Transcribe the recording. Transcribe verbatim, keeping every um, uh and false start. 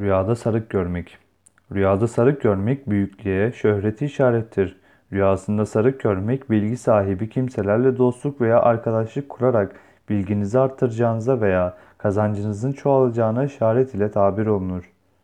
Rüyada sarık görmek. Rüyada sarık görmek büyüklüğe, şöhreti işarettir. Rüyasında sarık görmek, bilgi sahibi kimselerle dostluk veya arkadaşlık kurarak bilginizi artıracağınıza veya kazancınızın çoğalacağına işaret ile tabir olunur.